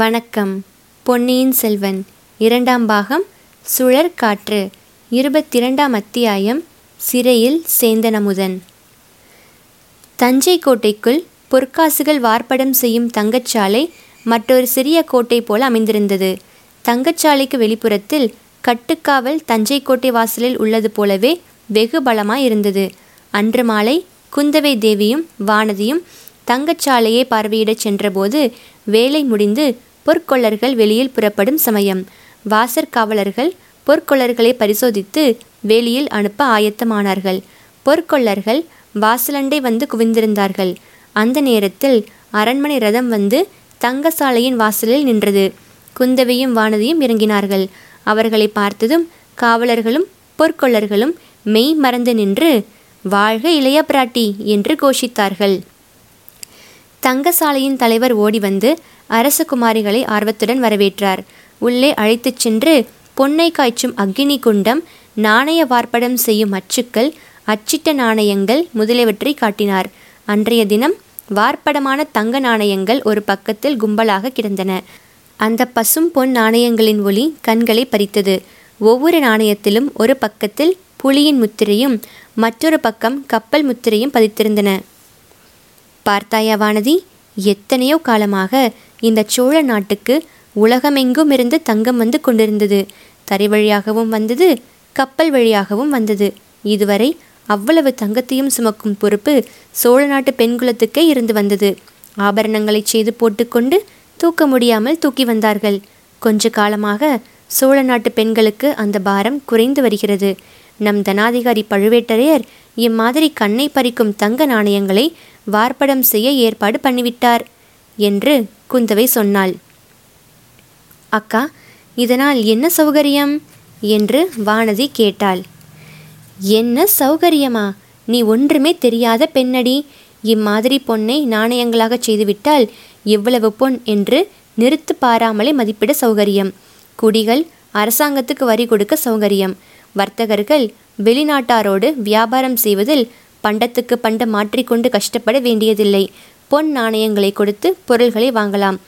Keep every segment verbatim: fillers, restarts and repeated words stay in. வணக்கம். பொன்னியின் செல்வன் இரண்டாம் பாகம் சுழற் காற்று, இருபத்திரண்டாம் அத்தியாயம், சிறையில் சேந்தன் அமுதன். தஞ்சை கோட்டைக்குள் பொற்காசுகள் வார்ப்படம் செய்யும் தங்கச்சாலை மற்றொரு சிறிய கோட்டை போல அமைந்திருந்தது. தங்கச்சாலைக்கு வெளிப்புறத்தில் கட்டுக்காவல் தஞ்சை கோட்டை வாசலில் உள்ளது போலவே வெகு பலமாய் இருந்தது. அன்று மாலை குந்தவை தேவியும் வானதியும் தங்கச்சாலையை பார்வையிடச் சென்றபோது வேலை முடிந்து பொற்கொள்ளர்கள் வெளியில் புறப்படும் சமயம். வாசற் காவலர்கள் பொற்கொள்ளர்களை பரிசோதித்து வெளியில் அனுப்ப ஆயத்தமானார்கள். பொற்கொள்ளர்கள் வாசலண்டை வந்து குவிந்திருந்தார்கள். அந்த நேரத்தில் அரண்மனை ரதம் வந்து தங்கசாலையின் வாசலில் நின்றது. குந்தவையும் வானதியும் இறங்கினார்கள். அவர்களை பார்த்ததும் காவலர்களும் பொற்கொள்ளர்களும் மெய் மறந்து நின்று வாழ்க இளைய பிராட்டி என்று கோஷித்தார்கள். தங்கசாலையின் தலைவர் ஓடி வந்து அரசகுமாரிகளை ஆர்வத்துடன் வரவேற்றார். உள்ளே அழைத்துச் சென்று பொன்னை காய்ச்சும் அக்கினி குண்டம், நாணய வார்ப்படம் செய்யும் அச்சுக்கள், அச்சிட்ட நாணயங்கள் முதலியவற்றை காட்டினார். அன்றைய தினம் வார்ப்படமான தங்க நாணயங்கள் ஒரு பக்கத்தில் கும்பலாக கிடந்தன. அந்த பசும் பொன் நாணயங்களின் ஒளி கண்களை பறித்தது. ஒவ்வொரு நாணயத்திலும் ஒரு பக்கத்தில் புலியின் முத்திரையும் மற்றொரு பக்கம் கப்பல் முத்திரையும் பதித்திருந்தன. பார்த்தாயா வானதி, எத்தனையோ காலமாக இந்த சோழ நாட்டுக்கு உலகமெங்கும் இருந்து தங்கம் வந்து கொண்டிருந்தது. தரை வழியாகவும் வந்தது, கப்பல் வழியாகவும் வந்தது. இதுவரை அவ்வளவு தங்கத்தையும் சுமக்கும் பொறுப்பு சோழ நாட்டு பெண்குலத்துக்கே இருந்து வந்தது. ஆபரணங்களை செய்து போட்டுக்கொண்டு தூக்க முடியாமல் தூக்கி வந்தார்கள். கொஞ்ச காலமாக சோழ நாட்டு பெண்களுக்கு அந்த பாரம் குறைந்து வருகிறது. நம் தனாதிகாரி பழுவேட்டரையர் இம்மாதிரி கண்ணை பறிக்கும் தங்க நாணயங்களை வார்ப்படம் செய்ய ஏற்பாடு பண்ணிவிட்டார் என்று குந்தவை சொன்னாள். அக்கா, இதனால் என்ன சௌகரியம் என்று வானதி கேட்டாள். என்ன சௌகரியமா? நீ ஒன்றுமே தெரியாத பெண்ணடி. இம்மாதிரி பொன்னை நாணயங்களாக செய்துவிட்டால் எவ்வளவு பொன் என்று நிறுத்து பாராமலே மதிப்பிட சௌகரியம். குடிகள் அரசாங்கத்துக்கு வரி கொடுக்க சௌகரியம். வர்த்தகர்கள் வெளிநாட்டாரோடு வியாபாரம் செய்வதில் பண்டத்துக்கு பண்ட மாற்றிக்கொண்டு கஷ்டப்பட வேண்டியதில்லை. பொன் நாணயங்களை கொடுத்து பொருள்களை வாங்கலாம்.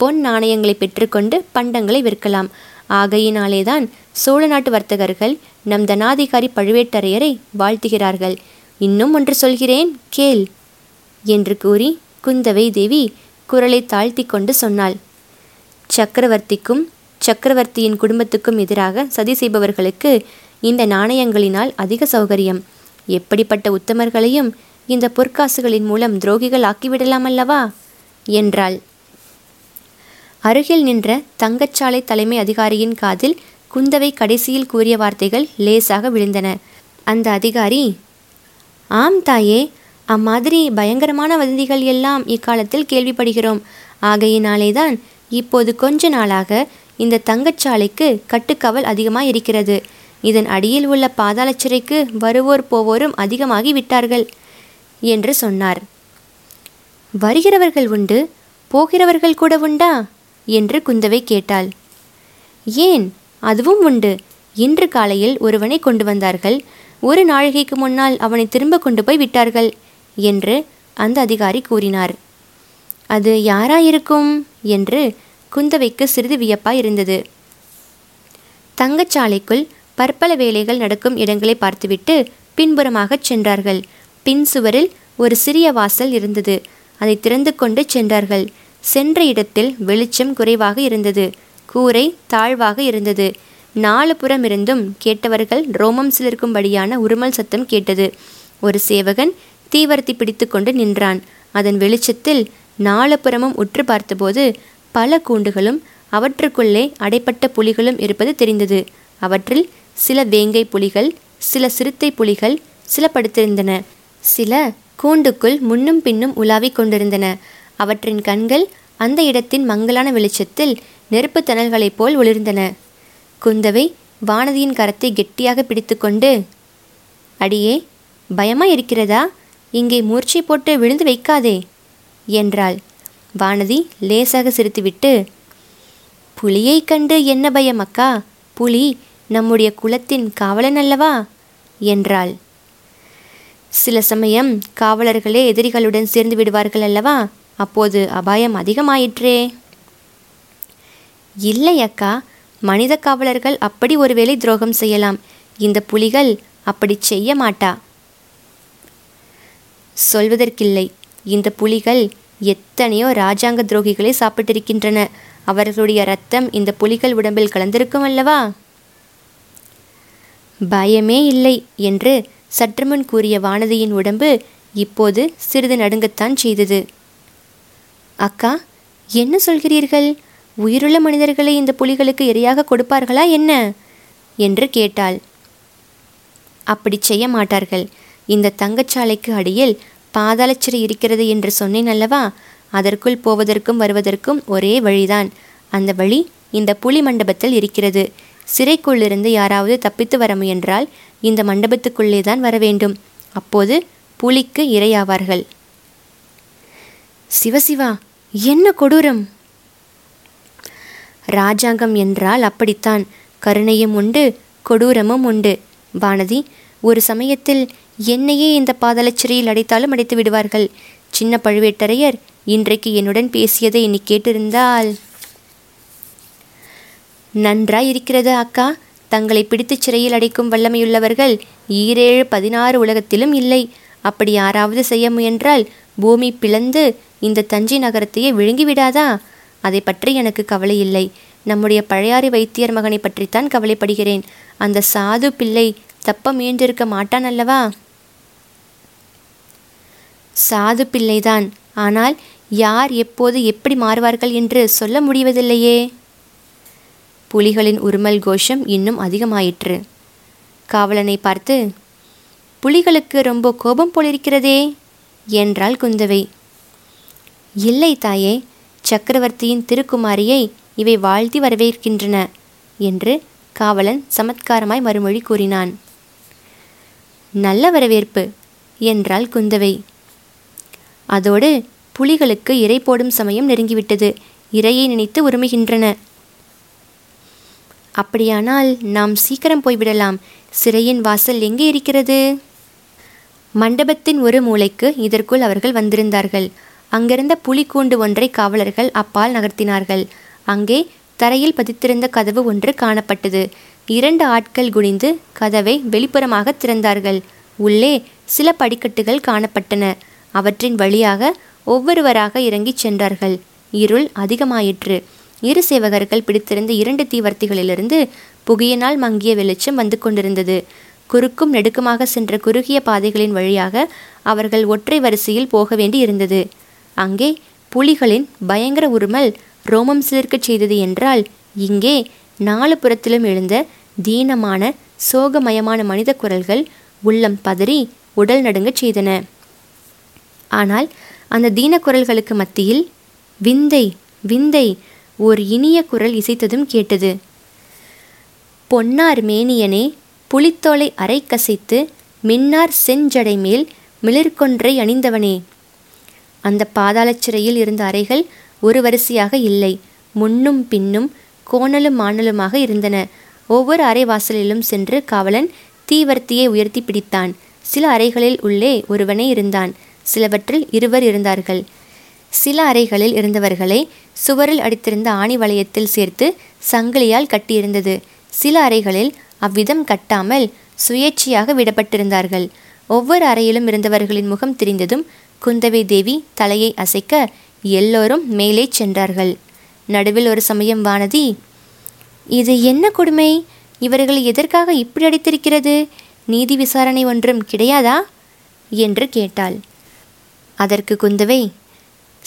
பொன் நாணயங்களை பெற்றுக்கொண்டு பண்டங்களை விற்கலாம். ஆகையினாலேதான் சோழ நாட்டு வர்த்தகர்கள் நம் தனாதிகாரி பழுவேட்டரையரை வாழ்த்துகிறார்கள். இன்னும் ஒன்று சொல்கிறேன் கேள் என்று கூறி குந்தவை தேவி குரலை தாழ்த்தி கொண்டு சொன்னாள். சக்கரவர்த்திக்கும் சக்கரவர்த்தியின் குடும்பத்துக்கும் எதிராக சதி செய்பவர்களுக்கு இந்த நாணயங்களினால் அதிக சௌகரியம். எப்படிப்பட்ட உத்தமர்களையும் இந்த பொற்காசுகளின் மூலம் துரோகிகள் ஆக்கிவிடலாமல்லவா என்றாள். அருகில் நின்ற தங்கச்சாலை தலைமை அதிகாரியின் காதில் குந்தவை கடைசியில் கூறிய வார்த்தைகள் லேசாக விழுந்தன. அந்த அதிகாரி, ஆம் தாயே, அம்மாதிரி பயங்கரமான வதந்திகள் எல்லாம் இக்காலத்தில் கேள்விப்படுகிறோம். ஆகையினாலேதான் இப்போது கொஞ்ச நாளாக இந்த தங்கச்சாலைக்கு கட்டுக்கவல் அதிகமாக இருக்கிறது. இதன் அடியில் உள்ள பாதாள சிறைக்கு வருவோர் போவோரும் அதிகமாகி விட்டார்கள் என்று சொன்னார். வருகிறவர்கள் உண்டு, போகிறவர்கள் கூட உண்டா என்று குந்தவை கேட்டாள். ஏன், அதுவும் உண்டு. இன்று காலையில் ஒருவனை கொண்டு வந்தார்கள். ஒரு நாழிகைக்கு முன்னால் அவனை திரும்ப கொண்டு போய் விட்டார்கள் என்று அந்த அதிகாரி கூறினார். அது யாராயிருக்கும் என்று குந்தவைக்கு சிறிது வியப்பாய் இருந்தது. தங்கச்சாலைக்குள் பற்பல வேலைகள் நடக்கும் இடங்களை பார்த்துவிட்டு பின்புறமாகச் சென்றார்கள். பின் சுவரில் ஒரு சிறிய வாசல் இருந்தது. அதை திறந்து கொண்டு சென்றார்கள். சென்ற இடத்தில் வெளிச்சம் குறைவாக இருந்தது. கூரை தாழ்வாக இருந்தது. நாலு புறம் இருந்தும் கேட்டவர்கள் ரோமம் சிலிர்க்கும்படியான உருமல் சத்தம் கேட்டது. ஒரு சேவகன் தீவர்த்தி பிடித்து கொண்டு நின்றான். அதன் வெளிச்சத்தில் நாலு புறமும் உற்று பார்த்தபோது பல கூண்டுகளும் அவற்றுக்குள்ளே அடைப்பட்ட புலிகளும் இருப்பது தெரிந்தது. அவற்றில் சில வேங்கை புலிகள், சில சிறுத்தை புலிகள், சில படுத்திருந்தன. சில கூண்டுக்குள் முன்னும் பின்னும் உலாவிக் கொண்டிருந்தன. அவற்றின் கண்கள் அந்த இடத்தின் மங்கலான வெளிச்சத்தில் நெருப்பு தணல்களைப் போல் ஒளிர்ந்தன. குந்தவை வானதியின் கரத்தை கெட்டியாக பிடித்து கொண்டு, அடியே, பயமா இருக்கிறதா? இங்கே மூர்ச்சை போட்டு விழுந்து வைக்காதே என்றாள். வானதி லேசாக சிரித்துவிட்டு, புலியை கண்டு என்ன பயம் அக்கா? புலி நம்முடைய குலத்தின் காவலன் அல்லவா என்றாள். சில சமயம் காவலர்களே எதிரிகளுடன் சேர்ந்து விடுவார்கள் அல்லவா? அப்போது அபாயம் அதிகமாயிற்றே. இல்லை அக்கா, மனித காவலர்கள் அப்படி ஒருவேளை துரோகம் செய்யலாம், இந்த புலிகள் அப்படி செய்ய மாட்டா. சொல்வதற்கில்லை, இந்த புலிகள் எத்தனையோ இராஜாங்க துரோகிகளை சாப்பிட்டிருக்கின்றன. அவர்களுடைய இரத்தம் இந்த புலிகள் உடம்பில் கலந்திருக்கும் அல்லவா? பயமே இல்லை என்று சற்றுமுன் கூறிய வானதியின் உடம்பு இப்போது சிறிது நடுங்கத்தான் செய்தது. அக்கா, என்ன சொல்கிறீர்கள்? உயிருள்ள மனிதர்களை இந்த புலிகளுக்கு இரையாக கொடுப்பார்களா என்ன என்று கேட்டாள். அப்படி செய்ய மாட்டார்கள். இந்த தங்கச்சாலைக்கு அடியில் பாதாளச்சிறை இருக்கிறது என்று சொன்னேன் அல்லவா? அதற்குள் போவதற்கும் வருவதற்கும் ஒரே வழிதான். அந்த வழி இந்த புலி மண்டபத்தில் இருக்கிறது. சிறைக்குள்ளிருந்து யாராவது தப்பித்து வர முயன்றால் இந்த மண்டபத்துக்குள்ளே தான் வர வேண்டும். அப்போது புலிக்கு இரையாவார்கள். சிவசிவா, என்ன கொடூரம்! இராஜாங்கம் என்றால் அப்படித்தான். கருணையும் உண்டு, கொடூரமும் உண்டு. வானதி, ஒரு சமயத்தில் என்னையே இந்த பாதாளச்சிறையில் அடைத்தாலும் அடைத்து விடுவார்கள். சின்ன பழுவேட்டரையர் இன்றைக்கு என்னுடன் பேசியதை நீ கேட்டிருந்தால் நன்றாய் இருக்கிறது அக்கா. தங்களை பிடித்து சிறையில் அடைக்கும் வல்லமையுள்ளவர்கள் ஈரேழு பதினாறு உலகத்திலும் இல்லை. அப்படி யாராவது செய்ய முயன்றால் பூமி பிளந்து இந்த தஞ்சை நகரத்தையே விழுங்கிவிடாதா? அதை பற்றி எனக்கு கவலை இல்லை. நம்முடைய பழையாறை வைத்தியர் மகனை பற்றித்தான் கவலைப்படுகிறேன். அந்த சாது பிள்ளை தப்ப முயன்றிருக்க மாட்டான் அல்லவா? சாது பிள்ளைதான். ஆனால் யார் எப்போது எப்படி மாறுவார்கள் என்று சொல்ல முடிவதில்லையே. புலிகளின் உருமல் கோஷம் இன்னும் அதிகமாயிற்று. காவலனை பார்த்து, புலிகளுக்கு ரொம்ப கோபம் போலிருக்கிறதே என்றாள் குந்தவை. இல்லை தாயே, சக்கரவர்த்தியின் திருக்குமாரியை இவை வாழ்த்தி வரவேற்கின்றன என்று காவலன் சமத்காரமாய் மறுமொழி கூறினான். நல்ல வரவேற்பு என்றாள் குந்தவை. அதோடு புலிகளுக்கு இரை போடும் சமயம் நெருங்கிவிட்டது. இரையை நினைத்து உருமுகின்றன. அப்படியானால் நாம் சீக்கிரம் போய்விடலாம். சிறையின் வாசல் எங்கே இருக்கிறது? மண்டபத்தின் ஒரு மூலைக்கு இதற்குள் அவர்கள் வந்திருந்தார்கள். அங்கிருந்த புலிக்கூண்டு ஒன்றை காவலர்கள் அப்பால் நகர்த்தினார்கள். அங்கே தரையில் பதித்திருந்த கதவு ஒன்று காணப்பட்டது. இரண்டு ஆட்கள் குனிந்து கதவை வெளிப்புறமாக திறந்தார்கள். உள்ளே சில படிக்கட்டுகள் காணப்பட்டன. அவற்றின் வழியாக ஒவ்வொருவராக இறங்கிச் சென்றார்கள். இருள் அதிகமாயிற்று. இரு சேவகர்கள் பிடித்திருந்த இரண்டு தீவர்த்திகளிலிருந்து புகையினால் மங்கிய வெளிச்சம் வந்து கொண்டிருந்தது. குறுக்கும் நெடுக்குமாக சென்ற குறுகிய பாதைகளின் வழியாக அவர்கள் ஒற்றை வரிசையில் போக வேண்டி இருந்தது. அங்கே புலிகளின் பயங்கர உருமல் ரோமம் சிலிர்க்கச் செய்தது என்றால், இங்கே நாலு புறத்திலும் எழுந்த தீனமான சோகமயமான மனித குரல்கள் உள்ளம் பதறி உடல் நடுங்கச் செய்தன. ஆனால் அந்த தீன குரல்களுக்கு மத்தியில் விந்தை விந்தை ஓர் இனிய குரல் இசைத்ததும் கேட்டது. பொன்னார் மேனியனே, புலித்தோலை அரை கசைத்து மின்னார் செஞ்சடை மேல் மிளிர்கொன்றை அணிந்தவனே. அந்த பாதாளச்சிறையில் இருந்த அறைகள் ஒரு வரிசையாக இல்லை, முன்னும் பின்னும் கோணலும் மாணலுமாக இருந்தன. ஒவ்வொரு அறை வாசலிலும் சென்று காவலன் தீவர்த்தியை உயர்த்தி பிடித்தான். சில அறைகளில் உள்ளே ஒருவனே இருந்தான், சிலவற்றில் இருவர் இருந்தார்கள். சில அறைகளில் இருந்தவர்களை சுவரில் அடித்திருந்த ஆணி வளையத்தில் சேர்த்து சங்கிலியால் கட்டியிருந்தது. சில அறைகளில் அவ்விதம் கட்டாமல் சுயேட்சையாக விடப்பட்டிருந்தார்கள். ஒவ்வொரு அறையிலும் இருந்தவர்களின் முகம் தெரிந்ததும் குந்தவை தேவி தலையை அசைக்க எல்லோரும் மேலே சென்றார்கள். நடுவில் ஒரு சமயம் வானதி, இது என்ன கொடுமை? இவர்களை எதற்காக இப்படி அடித்திருக்கிறது? நீதி விசாரணை ஒன்றும் கிடையாதா என்று கேட்டாள். அதற்கு குந்தவை,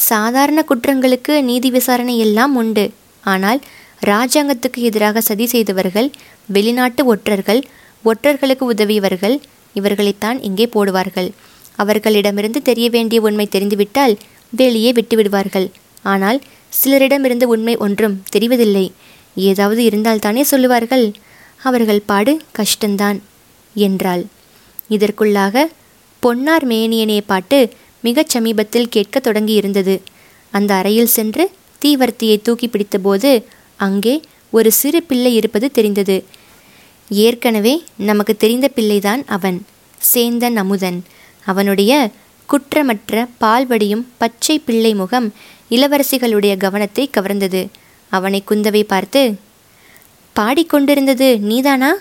சாதாரண குற்றங்களுக்கு நீதி விசாரணை எல்லாம் உண்டு. ஆனால் இராஜாங்கத்துக்கு எதிராக சதி செய்தவர்கள், வெளிநாட்டு ஒற்றர்கள், ஒற்றர்களுக்கு உதவியவர்கள், இவர்களைத்தான் இங்கே போடுவார்கள். அவர்களிடமிருந்து தெரிய வேண்டிய உண்மை தெரிந்துவிட்டால் வெளியே விட்டுவிடுவார்கள். ஆனால் சிலரிடமிருந்து உண்மை ஒன்றும் தெரிவதில்லை. ஏதாவது இருந்தால்தானே சொல்லுவார்கள். அவர்கள் பாடு கஷ்டந்தான் என்றாள். இதற்குள்ளாக பொன்னார் மேனியனே பாட்டு மிகச் சமீபத்தில் கேட்க தொடங்கியிருந்தது. அந்த அறையில் சென்று தீவர்த்தியை தூக்கி பிடித்தபோது அங்கே ஒரு சிறு பிள்ளை இருப்பது தெரிந்தது. ஏற்கனவே நமக்கு தெரிந்த பிள்ளைதான் அவன், சேந்தன் அமுதன். அவனுடைய குற்றமற்ற பால்வடியும் பச்சை பிள்ளை முகம் இளவரசிகளுடைய கவனத்தை கவர்ந்தது. அவனை குந்தவை பார்த்து, பாடிக்கொண்டிருந்தது நீதானா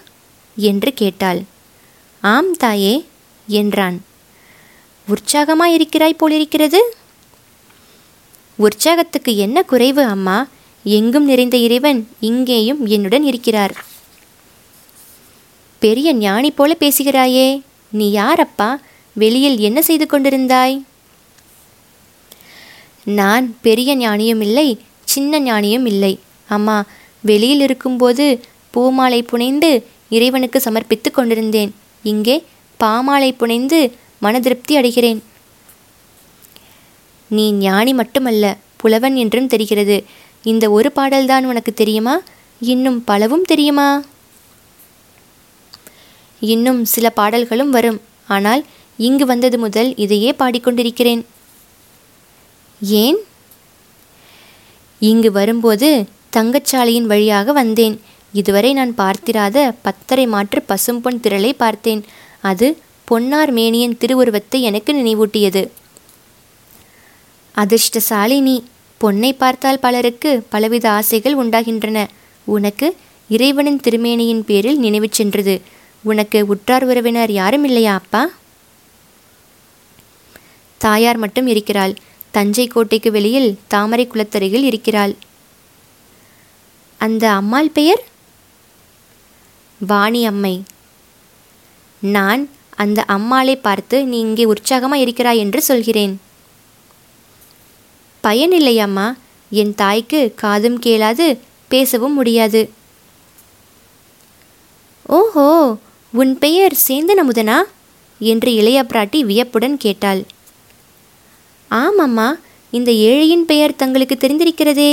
என்று கேட்டாள். ஆம் தாயே என்றான். உற்சாகமாயிருக்கிறாய் போலிருக்கிறது. உற்சாகத்துக்கு என்ன குறைவு அம்மா? எங்கும் நிறைந்த இறைவன் இங்கேயும் என்னுடன் இருக்கிறார். பெரிய ஞானி போல பேசுகிறாயே, நீ யாரப்பா? வெளியில் என்ன செய்து கொண்டிருந்தாய்? நான் பெரிய ஞானியும் இல்லை, சின்ன ஞானியும் இல்லை அம்மா. வெளியில் இருக்கும்போது பூமாலை புனைந்து இறைவனுக்கு சமர்ப்பித்து கொண்டிருந்தேன். இங்கே பாமாலை புனைந்து மனதிருப்தி அடைகிறேன். நீ ஞானி மட்டுமல்ல, புலவன் என்றும் தெரிகிறது. இந்த ஒரு பாடல்தான் உனக்கு தெரியுமா? இன்னும் பலவும் தெரியுமா? இன்னும் சில பாடல்களும் வரும். ஆனால் இங்கு வந்தது முதல் இதையே பாடிக்கொண்டிருக்கிறேன். ஏன்? இங்கு வரும்போது தங்கச்சாலையின் வழியாக வந்தேன். இதுவரை நான் பார்த்திராத பத்தரை மாற்று பசும்பொன் திரளை பார்த்தேன். அது பொன்னார் மேனியின் திருவுருவத்தை எனக்கு நினைவூட்டியது. அதிர்ஷ்டசாலி நீ. பொன்னை பார்த்தால் பலருக்கு பலவித ஆசைகள் உண்டாகின்றன. உனக்கு இறைவனின் திருமேனியின் பேரில் நினைவு சென்றது. உனக்கு உற்றார் உறவினர் யாரும் இல்லையா அப்பா? தாயார் மட்டும் இருக்கிறாள். தஞ்சை கோட்டைக்கு வெளியில் தாமரை குளத்தருகில் இருக்கிறாள். அந்த அம்மாள் பெயர்? வாணி அம்மை. நான் அந்த அம்மாளை பார்த்து நீ இங்கே உற்சாகமாக இருக்கிறாய் என்று சொல்கிறேன். பயனில்லையம்மா. என் தாய்க்கு காதும் கேளாது, பேசவும் முடியாது. ஓஹோ, உன் பெயர் சேந்தன் அமுதனா என்று இளைய பிராட்டி வியப்புடன் கேட்டாள். ஆமம்மா, இந்த ஏழையின் பெயர் தங்களுக்கு தெரிந்திருக்கிறதே.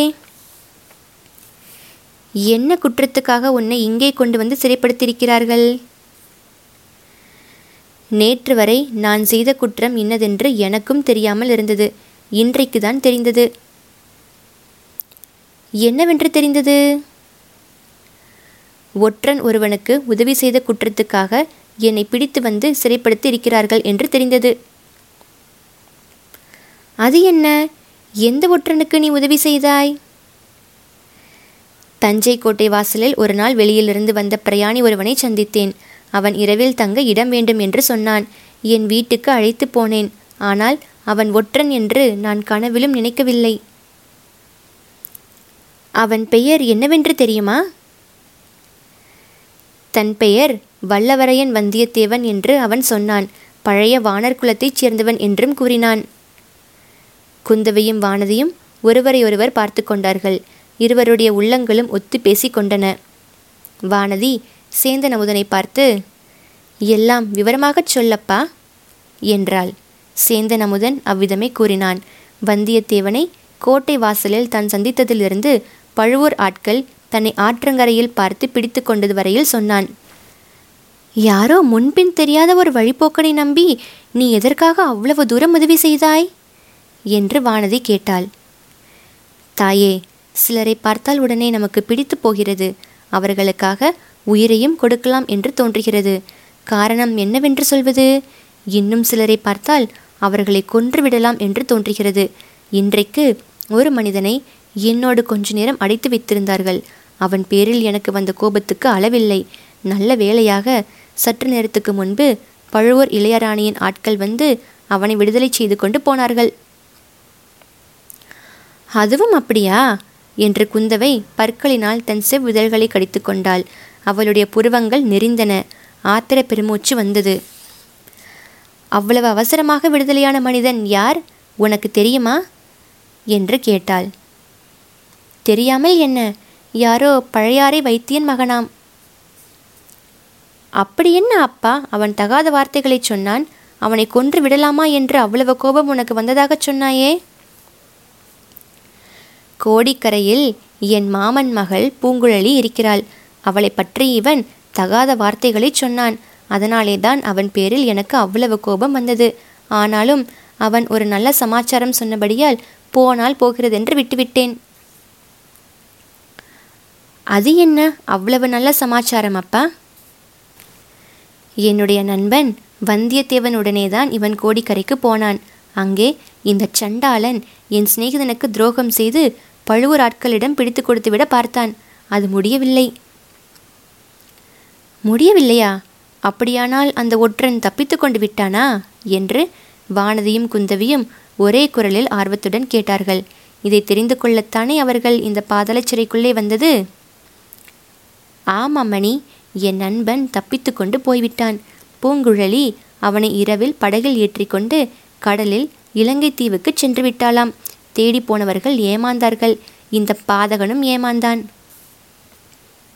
என்ன குற்றத்துக்காக உன்னை இங்கே கொண்டு வந்து சிறைப்படுத்தியிருக்கிறார்கள்? நேற்று வரை நான் செய்த குற்றம் இன்னதென்று எனக்கும் தெரியாமல் இருந்தது. இன்றைக்கு தான் தெரிந்தது. என்னவென்று தெரிந்தது? ஒற்றன் ஒருவனுக்கு உதவி செய்த குற்றத்துக்காக என்னை பிடித்து வந்து சிறைப்படுத்தி இருக்கிறார்கள் என்று தெரிந்தது. அது என்ன? எந்த ஒற்றனுக்கு நீ உதவி செய்தாய்? தஞ்சை கோட்டை வாசலில் ஒரு நாள் வெளியிலிருந்து வந்த பிரயாணி ஒருவனை சந்தித்தேன். அவன் இரவில் தங்க இடம் வேண்டும் என்று சொன்னான். என் வீட்டுக்கு அழைத்து போனேன். ஆனால் அவன் ஒற்றன் என்று நான் கனவிலும் நினைக்கவில்லை. அவன் பெயர் என்னவென்று தெரியுமா? தன் பெயர் வல்லவரையன் வந்தியத்தேவன் என்று அவன் சொன்னான். பழைய வானர் குலத்தைச் சேர்ந்தவன் என்றும் கூறினான். குந்தவையும் வானதியும் ஒருவரையொருவர் பார்த்து கொண்டார்கள். இருவருடைய உள்ளங்களும் ஒத்து பேசி கொண்டன. வானதி சேந்தன் அமுதனை பார்த்து, எல்லாம் விவரமாகச் சொல்லப்பா என்றாள். சேந்தன் அமுதன் அவ்விதமே கூறினான். வந்தியத்தேவனை கோட்டை வாசலில் தான் சந்தித்ததிலிருந்து பழுவூர் ஆட்கள் தன்னை ஆற்றங்கரையில் பார்த்து பிடித்து கொண்டது வரையில் சொன்னான். யாரோ முன்பின் தெரியாத ஒரு வழிபோக்கனை நம்பி நீ எதற்காக அவ்வளவு தூரம் உதவி செய்தாய் என்று வானதி கேட்டாள். தாயே, சிலரை பார்த்தால் உடனே நமக்கு பிடித்து போகிறது. அவர்களுக்காக உயிரையும் கொடுக்கலாம் என்று தோன்றுகிறது. காரணம் என்னவென்று சொல்வது? இன்னும் சிலரை பார்த்தால் அவர்களை கொன்றுவிடலாம் என்று தோன்றுகிறது. இன்றைக்கு ஒரு மனிதனை என்னோடு கொஞ்ச நேரம் அடைத்து வைத்திருந்தார்கள். அவன் பேரில் எனக்கு வந்த கோபத்துக்கு அளவில்லை. நல்ல வேளையாக சற்று நேரத்துக்கு முன்பு பழுவூர் இளையராணியின் ஆட்கள் வந்து அவனை விடுதலை செய்து கொண்டு போனார்கள். அதுவும் அப்படியா என்று குந்தவை பற்களினால் தன் செவ்விதழ்களை கடித்து கொண்டாள். அவளுடைய புருவங்கள் நெறிந்தன. ஆத்திர பெருமூச்சு வந்தது. அவ்வளவு அவசரமாக விடுதலையான மனிதன் யார் உனக்கு தெரியுமா என்று கேட்டாள். தெரியாமல் என்ன? யாரோ பழையாறை வைத்தியன் மகனாம். அப்படி என்ன அப்பா, அவன் தகாத வார்த்தைகளை சொன்னான். அவனை கொன்று விடலாமா என்று அவ்வளவு கோபம் உனக்கு வந்ததாக சொன்னாயே. கோடிக்கரையில் என் மாமன் மகள் பூங்குழலி இருக்கிறாள். அவளை பற்றி இவன் தகாத வார்த்தைகளை சொன்னான். அதனாலே தான் அவன் பேரில் எனக்கு அவ்வளவு கோபம் வந்தது. ஆனாலும் அவன் ஒரு நல்ல சமாச்சாரம் சொன்னபடியால் போனால் போகிறதென்று விட்டுவிட்டேன். அது என்ன அவ்வளவு நல்ல சமாச்சாரம் அப்பா? என்னுடைய நண்பன் வந்தியத்தேவனுடனே தான் இவன் கோடிக்கரைக்கு போனான். அங்கே இந்த சண்டாளன் என் சிநேகிதனுக்கு துரோகம் செய்து பழுவூர் ஆட்களிடம் பிடித்து கொடுத்துவிட பார்த்தான். அது முடியவில்லை. முடியவில்லையா? அப்படியானால் அந்த ஒற்றன் தப்பித்து கொண்டு விட்டானா என்று வானதியும் குந்தவியும் ஒரே குரலில் ஆர்வத்துடன் கேட்டார்கள். இதை தெரிந்து கொள்ளத்தானே அவர்கள் இந்த பாதாள சிறைக்குள்ளே வந்தது. ஆமாம் மணி, என் நண்பன் தப்பித்து கொண்டு போய்விட்டான். பூங்குழலி அவனை இரவில் படகில் ஏற்றிக்கொண்டு கடலில் இலங்கை தீவுக்கு சென்று விட்டாளாம். தேடி போனவர்கள் ஏமாந்தார்கள். இந்த பாதகனும் ஏமாந்தான்.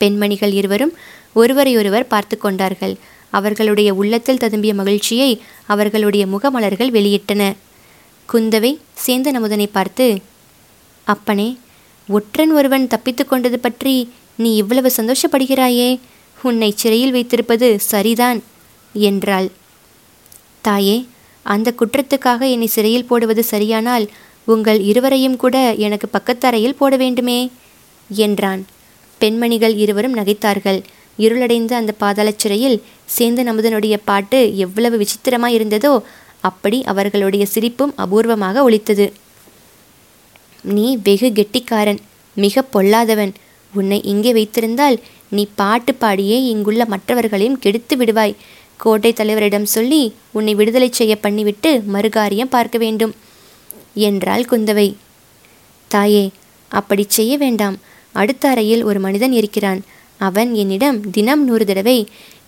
பெண்மணிகள் இருவரும் ஒருவரையொருவர் பார்த்து கொண்டார்கள். அவர்களுடைய உள்ளத்தில் ததும்பிய மகிழ்ச்சியை அவர்களுடைய முகமலர்கள் வெளியிட்டன. குந்தவை சேந்தன் அமுதனை பார்த்து, அப்பனே, ஒற்றன் ஒருவன் தப்பித்து கொண்டது பற்றி நீ இவ்வளவு சந்தோஷப்படுகிறாயே, உன்னை சிறையில் வைத்திருப்பது சரிதான் என்றாள். தாயே, அந்த குற்றத்துக்காக என்னை சிறையில் போடுவது சரியானால் உங்கள் இருவரையும் கூட எனக்கு பக்கத்தறையில் போட வேண்டுமே என்றான். பெண்மணிகள் இருவரும் நகைத்தார்கள். இருளடைந்த அந்த பாதாள சிறையில் சேந்தன் அமுதனுடைய பாட்டு எவ்வளவு விசித்திரமாய் இருந்ததோ அப்படி அவர்களுடைய சிரிப்பும் அபூர்வமாக ஒலித்தது. நீ வெகு கெட்டிக்காரன், மிக பொல்லாதவன். உன்னை இங்கே வைத்திருந்தால் நீ பாட்டு பாடியே இங்குள்ள மற்றவர்களையும் கெடுத்து விடுவாய். கோட்டை தலைவரிடம் சொல்லி உன்னை விடுதலை செய்ய பண்ணிவிட்டு மறுகாரியம் பார்க்க வேண்டும் என்றாள் குந்தவை. தாயே, அப்படி செய்ய வேண்டாம். அடுத்த அறையில் ஒரு மனிதன் இருக்கிறான். அவன் என்னிடம் தினம் நூறு தடவை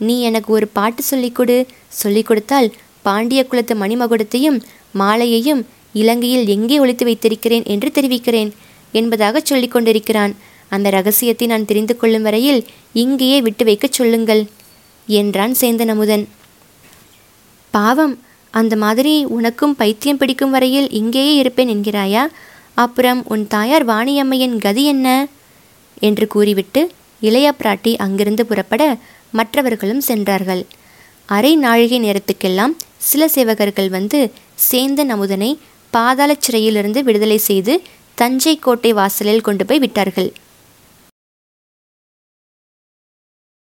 நீ எனக்கு ஒரு பாட்டு சொல்லிக் கொடு, சொல்லிக் கொடுத்தால் பாண்டிய குலத்து மணிமகுடத்தையும் மாலையையும் இலங்கையில் எங்கே ஒழித்து வைத்திருக்கிறேன் என்று தெரிவிக்கிறேன் என்பதாக சொல்லிக் கொண்டிருக்கிறான். அந்த ரகசியத்தை நான் தெரிந்து கொள்ளும் வரையில் இங்கேயே விட்டு வைக்கச் சொல்லுங்கள் என்றான் சேந்தன் அமுதன். பாவம், அந்த மாதிரி உனக்கும் பைத்தியம் பிடிக்கும் வரையில் இங்கேயே இருப்பேன் என்கிறாயா? அப்புறம் உன் தாயார் வாணியம்மையின் கதி என்ன என்று கூறிவிட்டு இளைய பிராட்டி அங்கிருந்து புறப்பட மற்றவர்களும் சென்றார்கள். அரை நாழிகை நேரத்துக்கெல்லாம் சில சேவகர்கள் வந்து சேந்தன் அமுதனை பாதாள சிறையிலிருந்து விடுதலை செய்து தஞ்சை கோட்டை வாசலில் கொண்டு போய் விட்டார்கள்.